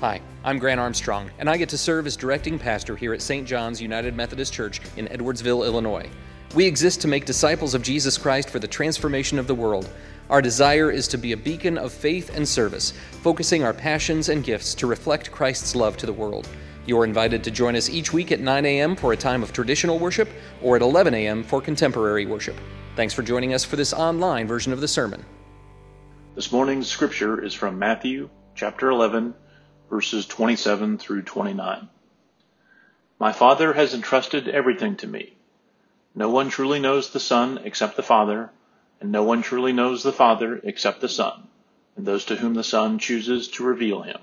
Hi, I'm Grant Armstrong, and I get to serve as directing pastor here at St. John's United Methodist Church in Edwardsville, Illinois. We exist to make disciples of Jesus Christ for the transformation of the world. Our desire is to be a beacon of faith and service, focusing our passions and gifts to reflect Christ's love to the world. You are invited to join us each week at 9 a.m. for a time of traditional worship or at 11 a.m. for contemporary worship. Thanks for joining us for this online version of the sermon. This morning's scripture is from Matthew chapter 11, verses 27 through 29. My Father has entrusted everything to me. No one truly knows the Son except the Father, and no one truly knows the Father except the Son, and those to whom the Son chooses to reveal him.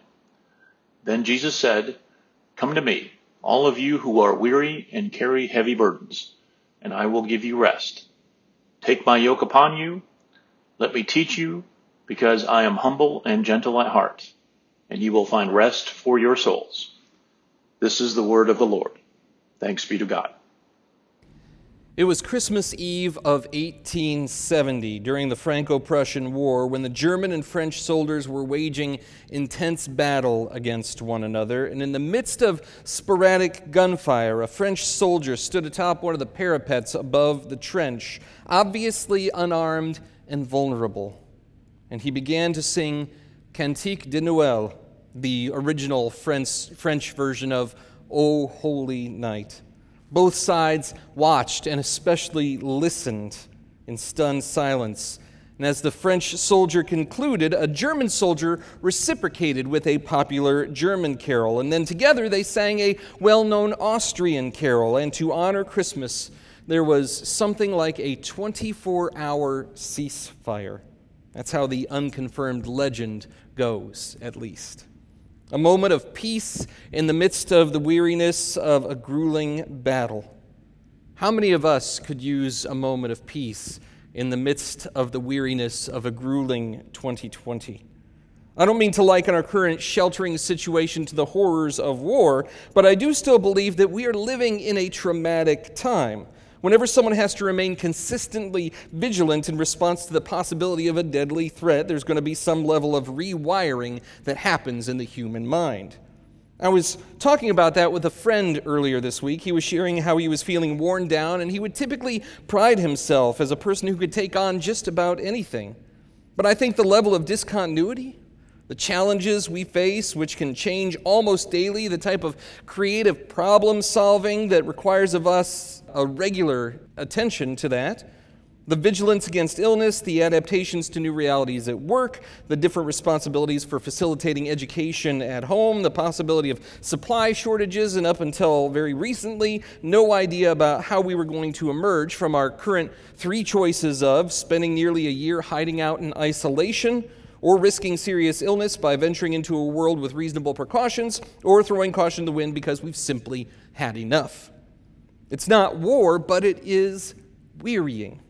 Then Jesus said, Come to me, all of you who are weary and carry heavy burdens, and I will give you rest. Take my yoke upon you. Let me teach you, because I am humble and gentle at heart, and you will find rest for your souls. This is the word of the Lord. Thanks be to God. It was Christmas Eve of 1870 during the Franco-Prussian War when the German and French soldiers were waging intense battle against one another, and in the midst of sporadic gunfire, a French soldier stood atop one of the parapets above the trench, obviously unarmed and vulnerable, and he began to sing Cantique de Noël, the original French version of O Holy Night. Both sides watched and especially listened in stunned silence. And as the French soldier concluded, a German soldier reciprocated with a popular German carol. And then together they sang a well-known Austrian carol. And to honor Christmas, there was something like a 24-hour ceasefire. That's how the unconfirmed legend goes, at least. A moment of peace in the midst of the weariness of a grueling battle. How many of us could use a moment of peace in the midst of the weariness of a grueling 2020? I don't mean to liken our current sheltering situation to the horrors of war, but I do still believe that we are living in a traumatic time, whenever someone has to remain consistently vigilant in response to the possibility of a deadly threat, there's going to be some level of rewiring that happens in the human mind. I was talking about that with a friend earlier this week. He was sharing how he was feeling worn down, and he would typically pride himself as a person who could take on just about anything. But I think the level of discontinuity, the challenges we face, which can change almost daily, the type of creative problem solving that requires of us a regular attention to that, the vigilance against illness, the adaptations to new realities at work, the different responsibilities for facilitating education at home, the possibility of supply shortages, and up until very recently, no idea about how we were going to emerge from our current three choices of spending nearly a year hiding out in isolation, or risking serious illness by venturing into a world with reasonable precautions, or throwing caution to the wind because we've simply had enough. It's not war, but it is wearying.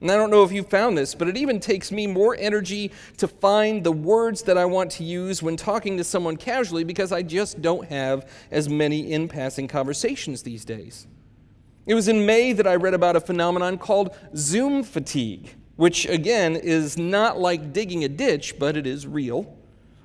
And I don't know if you found this, but it even takes me more energy to find the words that I want to use when talking to someone casually because I just don't have as many in-passing conversations these days. It was in May that I read about a phenomenon called Zoom fatigue, which, again, is not like digging a ditch, but it is real.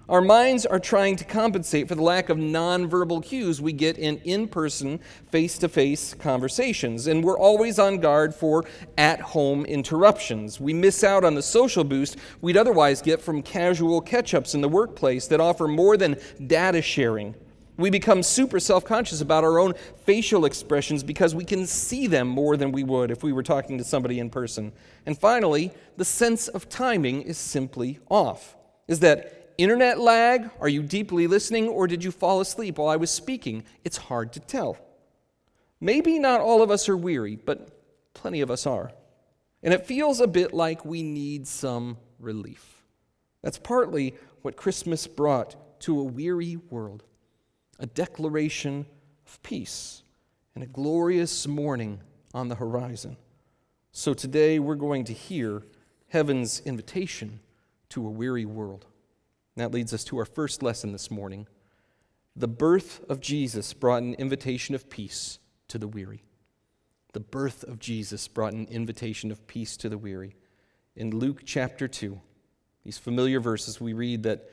Our minds are trying to compensate for the lack of nonverbal cues we get in-person, face-to-face conversations, and we're always on guard for at-home interruptions. We miss out on the social boost we'd otherwise get from casual catch-ups in the workplace that offer more than data sharing. We become super self-conscious about our own facial expressions because we can see them more than we would if we were talking to somebody in person. And finally, the sense of timing is simply off. Is that internet lag? Are you deeply listening, or did you fall asleep while I was speaking? It's hard to tell. Maybe not all of us are weary, but plenty of us are. And it feels a bit like we need some relief. That's partly what Christmas brought to a weary world. A declaration of peace and a glorious morning on the horizon. So today we're going to hear heaven's invitation to a weary world. And that leads us to our first lesson this morning. The birth of Jesus brought an invitation of peace to the weary. The birth of Jesus brought an invitation of peace to the weary. In Luke chapter 2, these familiar verses, we read that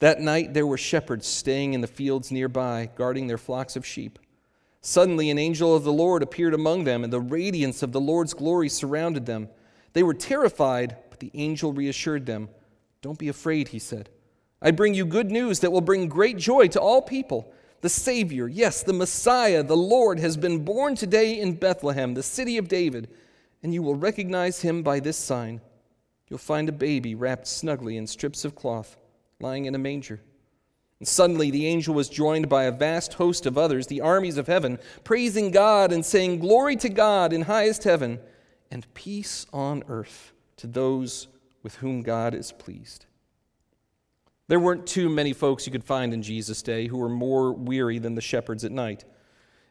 That night there were shepherds staying in the fields nearby, guarding their flocks of sheep. Suddenly an angel of the Lord appeared among them, and the radiance of the Lord's glory surrounded them. They were terrified, but the angel reassured them. "Don't be afraid," he said. "I bring you good news that will bring great joy to all people. The Savior, yes, the Messiah, the Lord, has been born today in Bethlehem, the city of David, and you will recognize him by this sign. You'll find a baby wrapped snugly in strips of cloth, lying in a manger." And suddenly the angel was joined by a vast host of others, the armies of heaven, praising God and saying, "Glory to God in highest heaven, and peace on earth to those with whom God is pleased." There weren't too many folks you could find in Jesus' day who were more weary than the shepherds at night.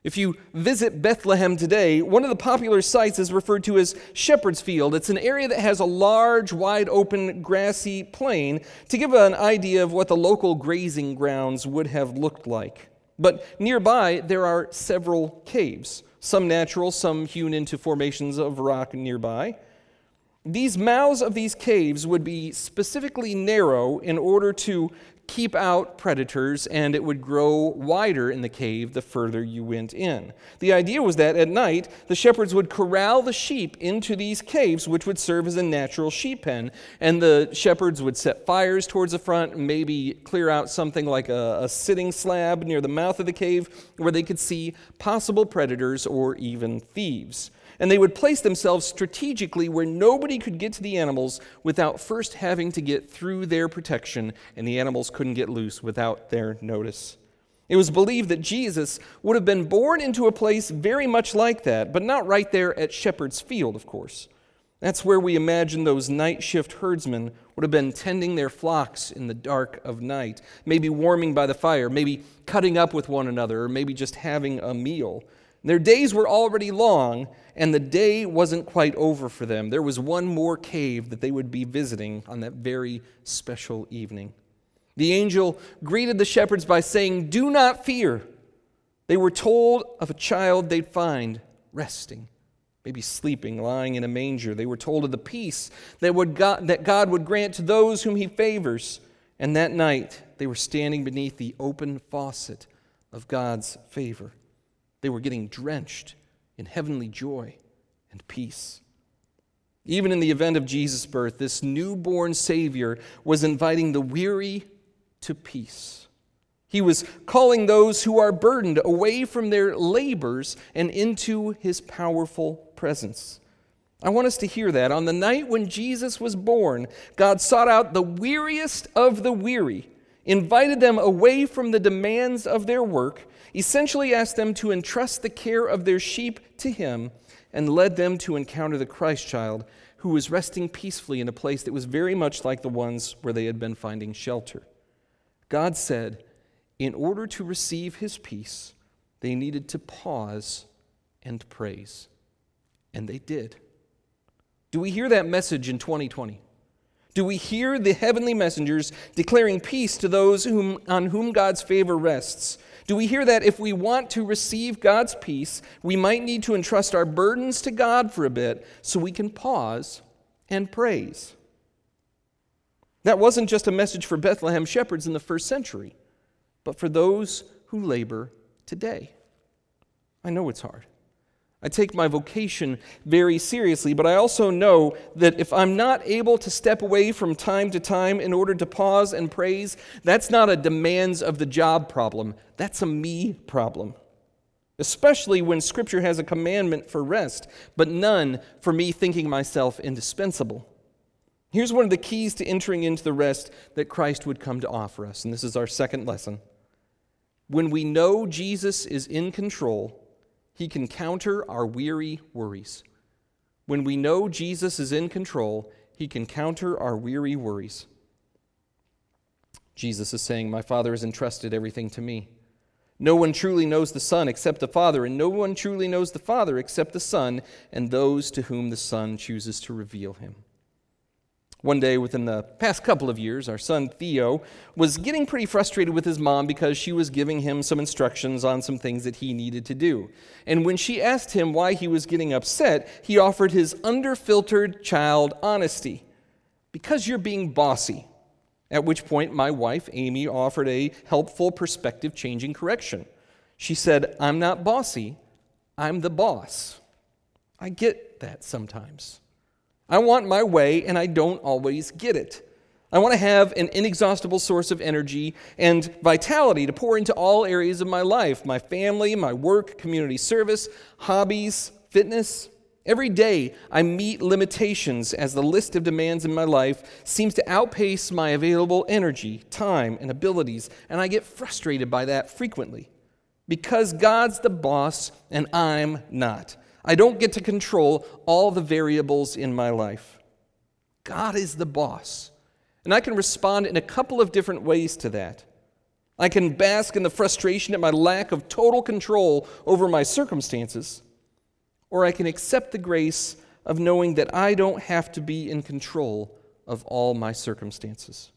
If you visit Bethlehem today, one of the popular sites is referred to as Shepherd's Field. It's an area that has a large, wide-open, grassy plain to give an idea of what the local grazing grounds would have looked like. But nearby, there are several caves, some natural, some hewn into formations of rock nearby. These mouths of these caves would be specifically narrow in order to keep out predators, and it would grow wider in the cave the further you went in. The idea was that at night, the shepherds would corral the sheep into these caves, which would serve as a natural sheep pen, and the shepherds would set fires towards the front, maybe clear out something like a sitting slab near the mouth of the cave where they could see possible predators or even thieves. And they would place themselves strategically where nobody could get to the animals without first having to get through their protection, and the animals couldn't get loose without their notice. It was believed that Jesus would have been born into a place very much like that, but not right there at Shepherd's Field, of course. That's where we imagine those night shift herdsmen would have been tending their flocks in the dark of night, maybe warming by the fire, maybe cutting up with one another, or maybe just having a meal. Their days were already long, and the day wasn't quite over for them. There was one more cave that they would be visiting on that very special evening. The angel greeted the shepherds by saying, "Do not fear." They were told of a child they'd find resting, maybe sleeping, lying in a manger. They were told of the peace that God would grant to those whom he favors. And that night, they were standing beneath the open faucet of God's favor. They were getting drenched in heavenly joy and peace. Even in the event of Jesus' birth, this newborn Savior was inviting the weary to peace. He was calling those who are burdened away from their labors and into his powerful presence. I want us to hear that. On the night when Jesus was born, God sought out the weariest of the weary, invited them away from the demands of their work, essentially asked them to entrust the care of their sheep to him, and led them to encounter the Christ child, who was resting peacefully in a place that was very much like the ones where they had been finding shelter. God said, in order to receive his peace, they needed to pause and praise. And they did. Do we hear that message in 2020? Do we hear the heavenly messengers declaring peace to those on whom God's favor rests? Do we hear that if we want to receive God's peace, we might need to entrust our burdens to God for a bit so we can pause and praise? That wasn't just a message for Bethlehem shepherds in the first century, but for those who labor today. I know it's hard. I take my vocation very seriously, but I also know that if I'm not able to step away from time to time in order to pause and praise, that's not a demands of the job problem. That's a me problem. Especially when Scripture has a commandment for rest, but none for me thinking myself indispensable. Here's one of the keys to entering into the rest that Christ would come to offer us, and this is our second lesson. When we know Jesus is in control, he can counter our weary worries. When we know Jesus is in control, he can counter our weary worries. Jesus is saying, "My Father has entrusted everything to me. No one truly knows the Son except the Father, and no one truly knows the Father except the Son and those to whom the Son chooses to reveal him." One day, within the past couple of years, our son Theo was getting pretty frustrated with his mom because she was giving him some instructions on some things that he needed to do. And when she asked him why he was getting upset, he offered his unfiltered child honesty. "Because you're being bossy." at which point my wife, Amy, offered a helpful, perspective-changing correction. She said, "I'm not bossy, I'm the boss." I get that sometimes. I want my way, and I don't always get it. I want to have an inexhaustible source of energy and vitality to pour into all areas of my life, my family, my work, community service, hobbies, fitness. Every day, I meet limitations as the list of demands in my life seems to outpace my available energy, time, and abilities, and I get frustrated by that frequently because God's the boss and I'm not. I don't get to control all the variables in my life. God is the boss, and I can respond in a couple of different ways to that. I can bask in the frustration at my lack of total control over my circumstances, or I can accept the grace of knowing that I don't have to be in control of all my circumstances.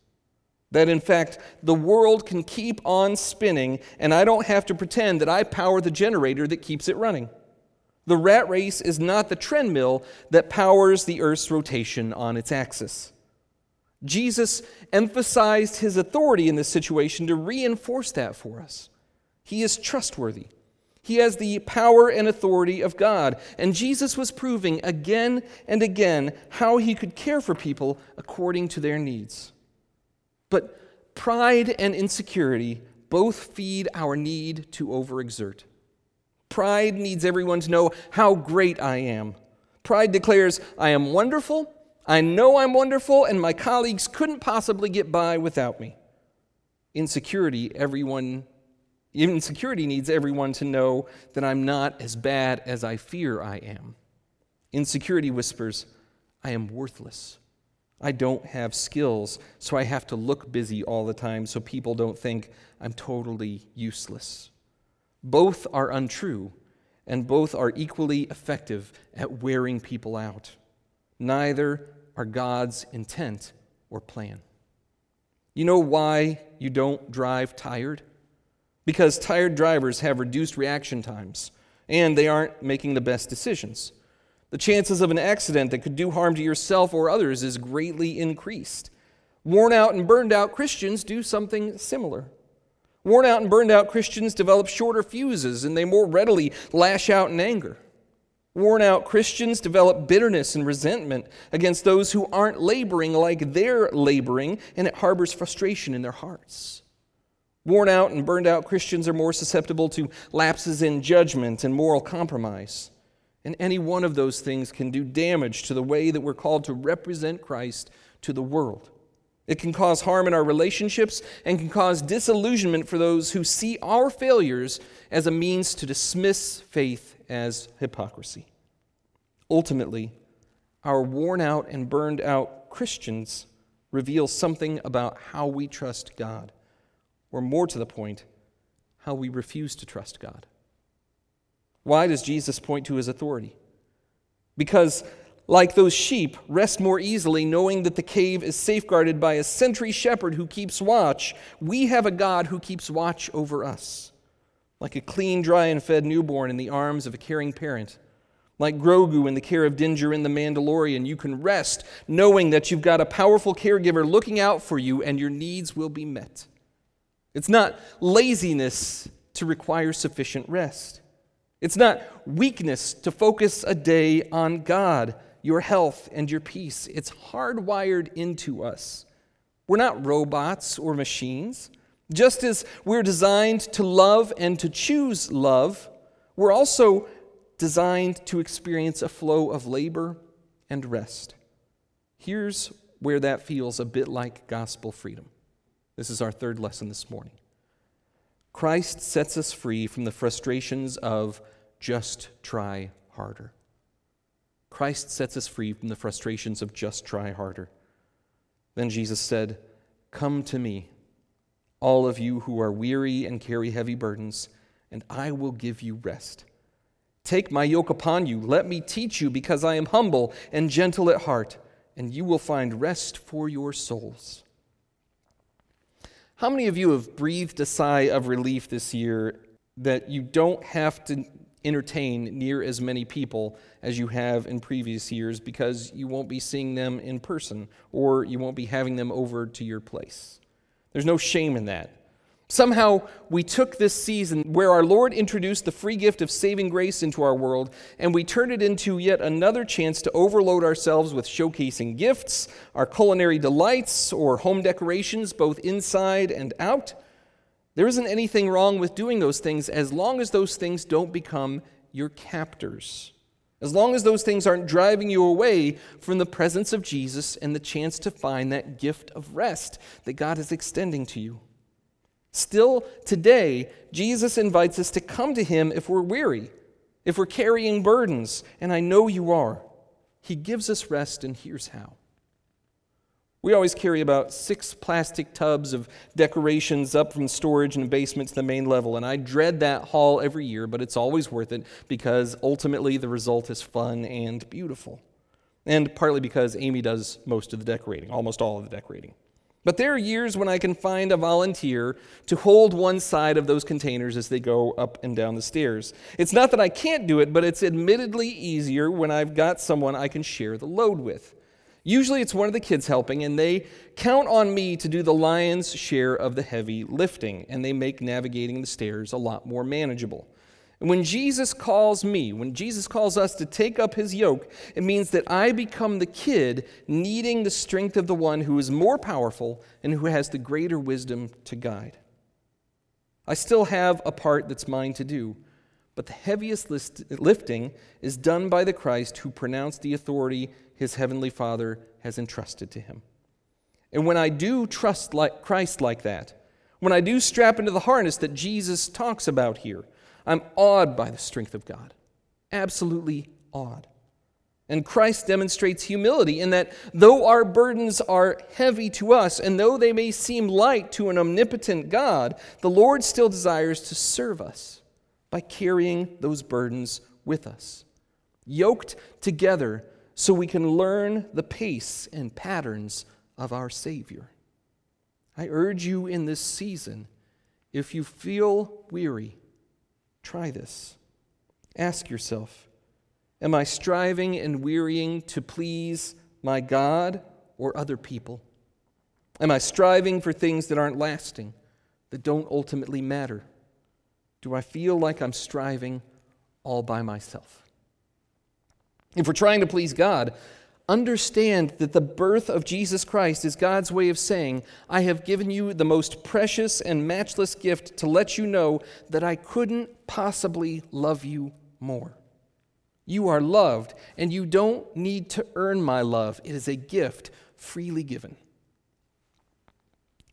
That, in fact, the world can keep on spinning, and I don't have to pretend that I power the generator that keeps it running. The rat race is not the treadmill that powers the earth's rotation on its axis. Jesus emphasized his authority in this situation to reinforce that for us. He is trustworthy. He has the power and authority of God, and Jesus was proving again and again how he could care for people according to their needs. But pride and insecurity both feed our need to overexert. Pride needs everyone to know how great I am. Pride declares, I am wonderful, I know I'm wonderful, and my colleagues couldn't possibly get by without me. Insecurity needs everyone to know that I'm not as bad as I fear I am. Insecurity whispers, I am worthless. I don't have skills, so I have to look busy all the time so people don't think I'm totally useless. Both are untrue, and both are equally effective at wearing people out. Neither are God's intent or plan. You know why you don't drive tired? Because tired drivers have reduced reaction times, and they aren't making the best decisions. The chances of an accident that could do harm to yourself or others is greatly increased. Worn out and burned out Christians do something similar. Worn out and burned out Christians develop shorter fuses, and they more readily lash out in anger. Worn out Christians develop bitterness and resentment against those who aren't laboring like they're laboring, and it harbors frustration in their hearts. Worn out and burned out Christians are more susceptible to lapses in judgment and moral compromise. And any one of those things can do damage to the way that we're called to represent Christ to the world. It can cause harm in our relationships and can cause disillusionment for those who see our failures as a means to dismiss faith as hypocrisy. Ultimately, our worn out and burned out Christians reveal something about how we trust God. Or more to the point, how we refuse to trust God. Why does Jesus point to his authority? Because, like those sheep, rest more easily knowing that the cave is safeguarded by a sentry shepherd who keeps watch. We have a God who keeps watch over us. Like a clean, dry, and fed newborn in the arms of a caring parent. Like Grogu in the care of Din Djarin the Mandalorian, you can rest knowing that you've got a powerful caregiver looking out for you and your needs will be met. It's not laziness to require sufficient rest. It's not weakness to focus a day on God, your health, and your peace. It's hardwired into us. We're not robots or machines. Just as we're designed to love and to choose love, we're also designed to experience a flow of labor and rest. Here's where that feels a bit like gospel freedom. This is our third lesson this morning. Christ sets us free from the frustrations of just try harder. Christ sets us free from the frustrations of just try harder. Then Jesus said, "Come to me, all of you who are weary and carry heavy burdens, and I will give you rest. Take my yoke upon you. Let me teach you, because I am humble and gentle at heart, and you will find rest for your souls." How many of you have breathed a sigh of relief this year that you don't have to entertain near as many people as you have in previous years because you won't be seeing them in person or you won't be having them over to your place. There's no shame in that. Somehow, we took this season where our Lord introduced the free gift of saving grace into our world, and we turned it into yet another chance to overload ourselves with showcasing gifts, our culinary delights, or home decorations, both inside and out. There isn't anything wrong with doing those things as long as those things don't become your captors. As long as those things aren't driving you away from the presence of Jesus and the chance to find that gift of rest that God is extending to you. Still today, Jesus invites us to come to him if we're weary, if we're carrying burdens, and I know you are. He gives us rest, and here's how. We always carry about 6 plastic tubs of decorations up from storage in the basement to the main level, and I dread that haul every year, but it's always worth it because ultimately the result is fun and beautiful. And partly because Amy does most of the decorating, almost all of the decorating. But there are years when I can find a volunteer to hold one side of those containers as they go up and down the stairs. It's not that I can't do it, but it's admittedly easier when I've got someone I can share the load with. Usually it's one of the kids helping, and they count on me to do the lion's share of the heavy lifting, and they make navigating the stairs a lot more manageable. And when Jesus calls us to take up his yoke, it means that I become the kid needing the strength of the one who is more powerful and who has the greater wisdom to guide. I still have a part that's mine to do, but the heaviest lifting is done by the Christ who pronounced the authority his heavenly Father has entrusted to him. And when I do trust like Christ like that, when I do strap into the harness that Jesus talks about here, I'm awed by the strength of God, absolutely awed. And Christ demonstrates humility in that though our burdens are heavy to us, and though they may seem light to an omnipotent God, the Lord still desires to serve us by carrying those burdens with us, yoked together so we can learn the pace and patterns of our Savior. I urge you in this season, if you feel weary, try this. Ask yourself, am I striving and wearying to please my God or other people? Am I striving for things that aren't lasting, that don't ultimately matter? Do I feel like I'm striving all by myself? If we're trying to please God, understand that the birth of Jesus Christ is God's way of saying, I have given you the most precious and matchless gift to let you know that I couldn't possibly love you more. You are loved, and you don't need to earn my love. It is a gift freely given.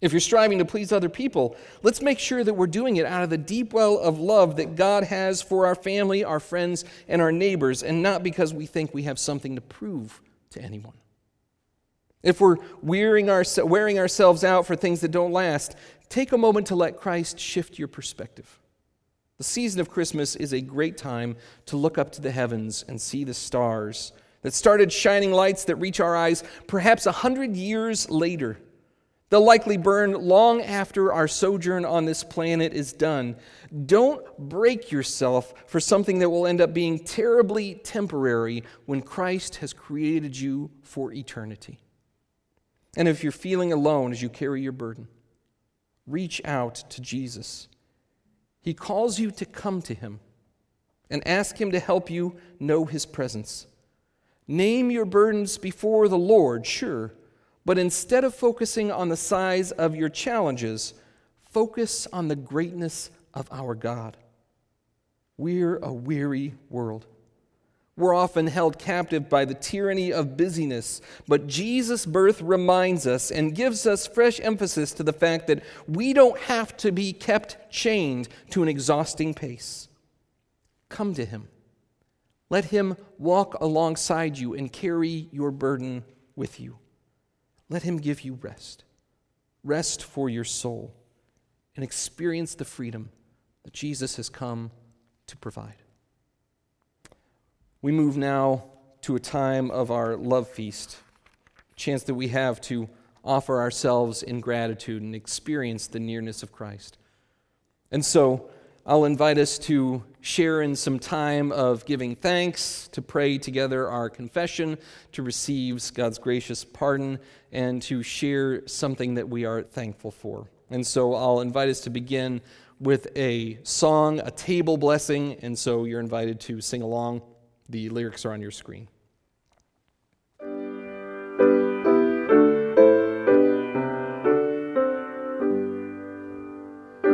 If you're striving to please other people, let's make sure that we're doing it out of the deep well of love that God has for our family, our friends, and our neighbors, and not because we think we have something to prove to anyone. If we're wearing ourselves out for things that don't last, take a moment to let Christ shift your perspective. The season of Christmas is a great time to look up to the heavens and see the stars that started shining lights that reach our eyes perhaps 100 years later. They'll likely burn long after our sojourn on this planet is done. Don't break yourself for something that will end up being terribly temporary when Christ has created you for eternity. And if you're feeling alone as you carry your burden, reach out to Jesus. He calls you to come to him and ask him to help you know his presence. Name your burdens before the Lord, sure, but instead of focusing on the size of your challenges, focus on the greatness of our God. We're a weary world. We're often held captive by the tyranny of busyness, but Jesus' birth reminds us and gives us fresh emphasis to the fact that we don't have to be kept chained to an exhausting pace. Come to him. Let him walk alongside you and carry your burden with you. Let him give you rest for your soul, and experience the freedom that Jesus has come to provide. We move now to a time of our love feast, a chance that we have to offer ourselves in gratitude and experience the nearness of Christ. And so I'll invite us to share in some time of giving thanks, to pray together our confession, to receive God's gracious pardon, and to share something that we are thankful for. And so I'll invite us to begin with a song, a table blessing, and so you're invited to sing along. The lyrics are on your screen.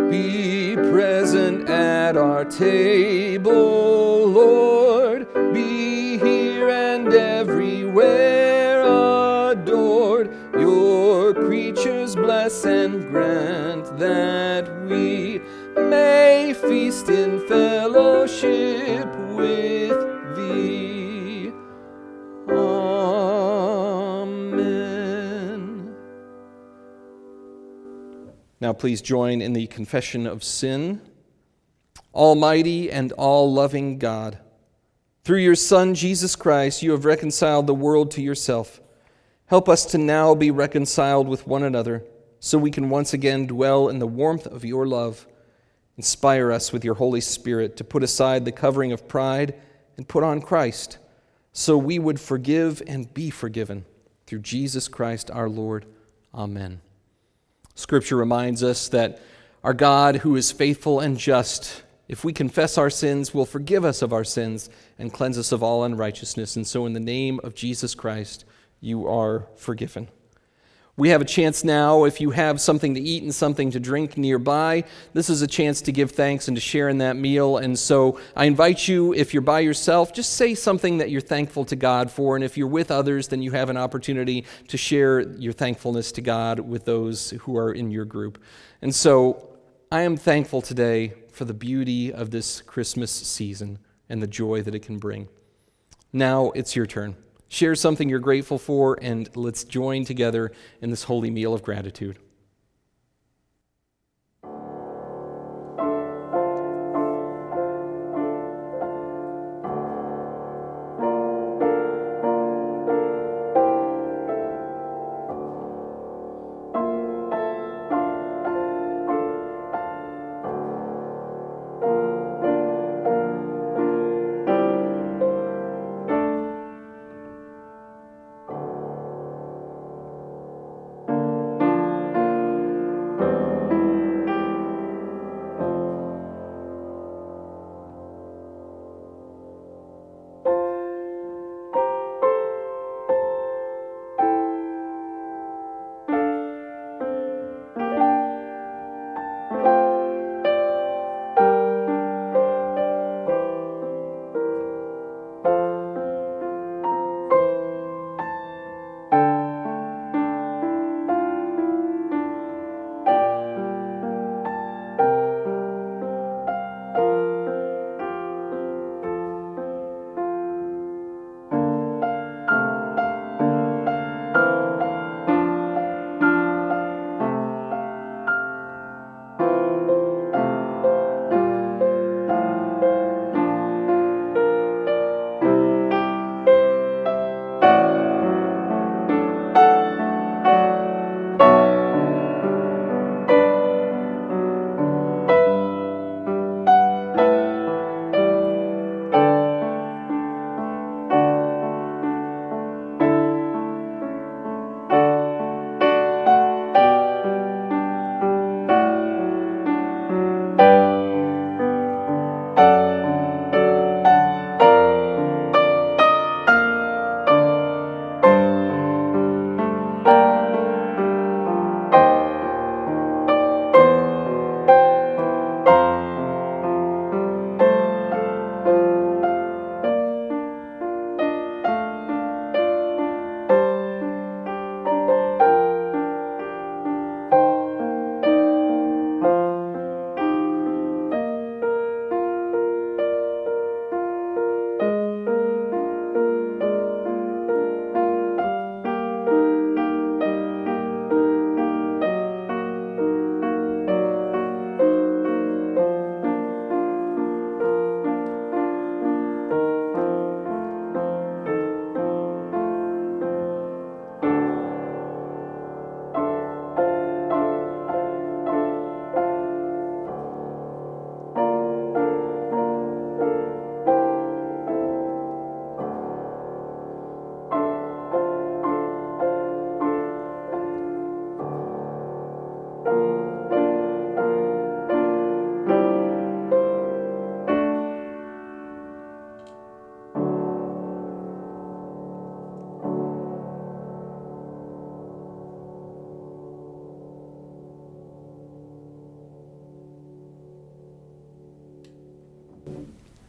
Be present at our table, Lord. Be here and everywhere adored. Your creatures bless and grant that we may feast in fellowship with Thee. Now please join in the confession of sin. Almighty and all-loving God, through your Son, Jesus Christ, you have reconciled the world to yourself. Help us to now be reconciled with one another, so we can once again dwell in the warmth of your love. Inspire us with your Holy Spirit to put aside the covering of pride and put on Christ, so we would forgive and be forgiven. Through Jesus Christ our Lord. Amen. Scripture reminds us that our God, who is faithful and just, if we confess our sins, will forgive us of our sins and cleanse us of all unrighteousness. And so in the name of Jesus Christ, you are forgiven. We have a chance now, if you have something to eat and something to drink nearby, this is a chance to give thanks and to share in that meal. And so I invite you, if you're by yourself, just say something that you're thankful to God for. And if you're with others, then you have an opportunity to share your thankfulness to God with those who are in your group. And so I am thankful today for the beauty of this Christmas season and the joy that it can bring. Now it's your turn. Share something you're grateful for, and let's join together in this holy meal of gratitude.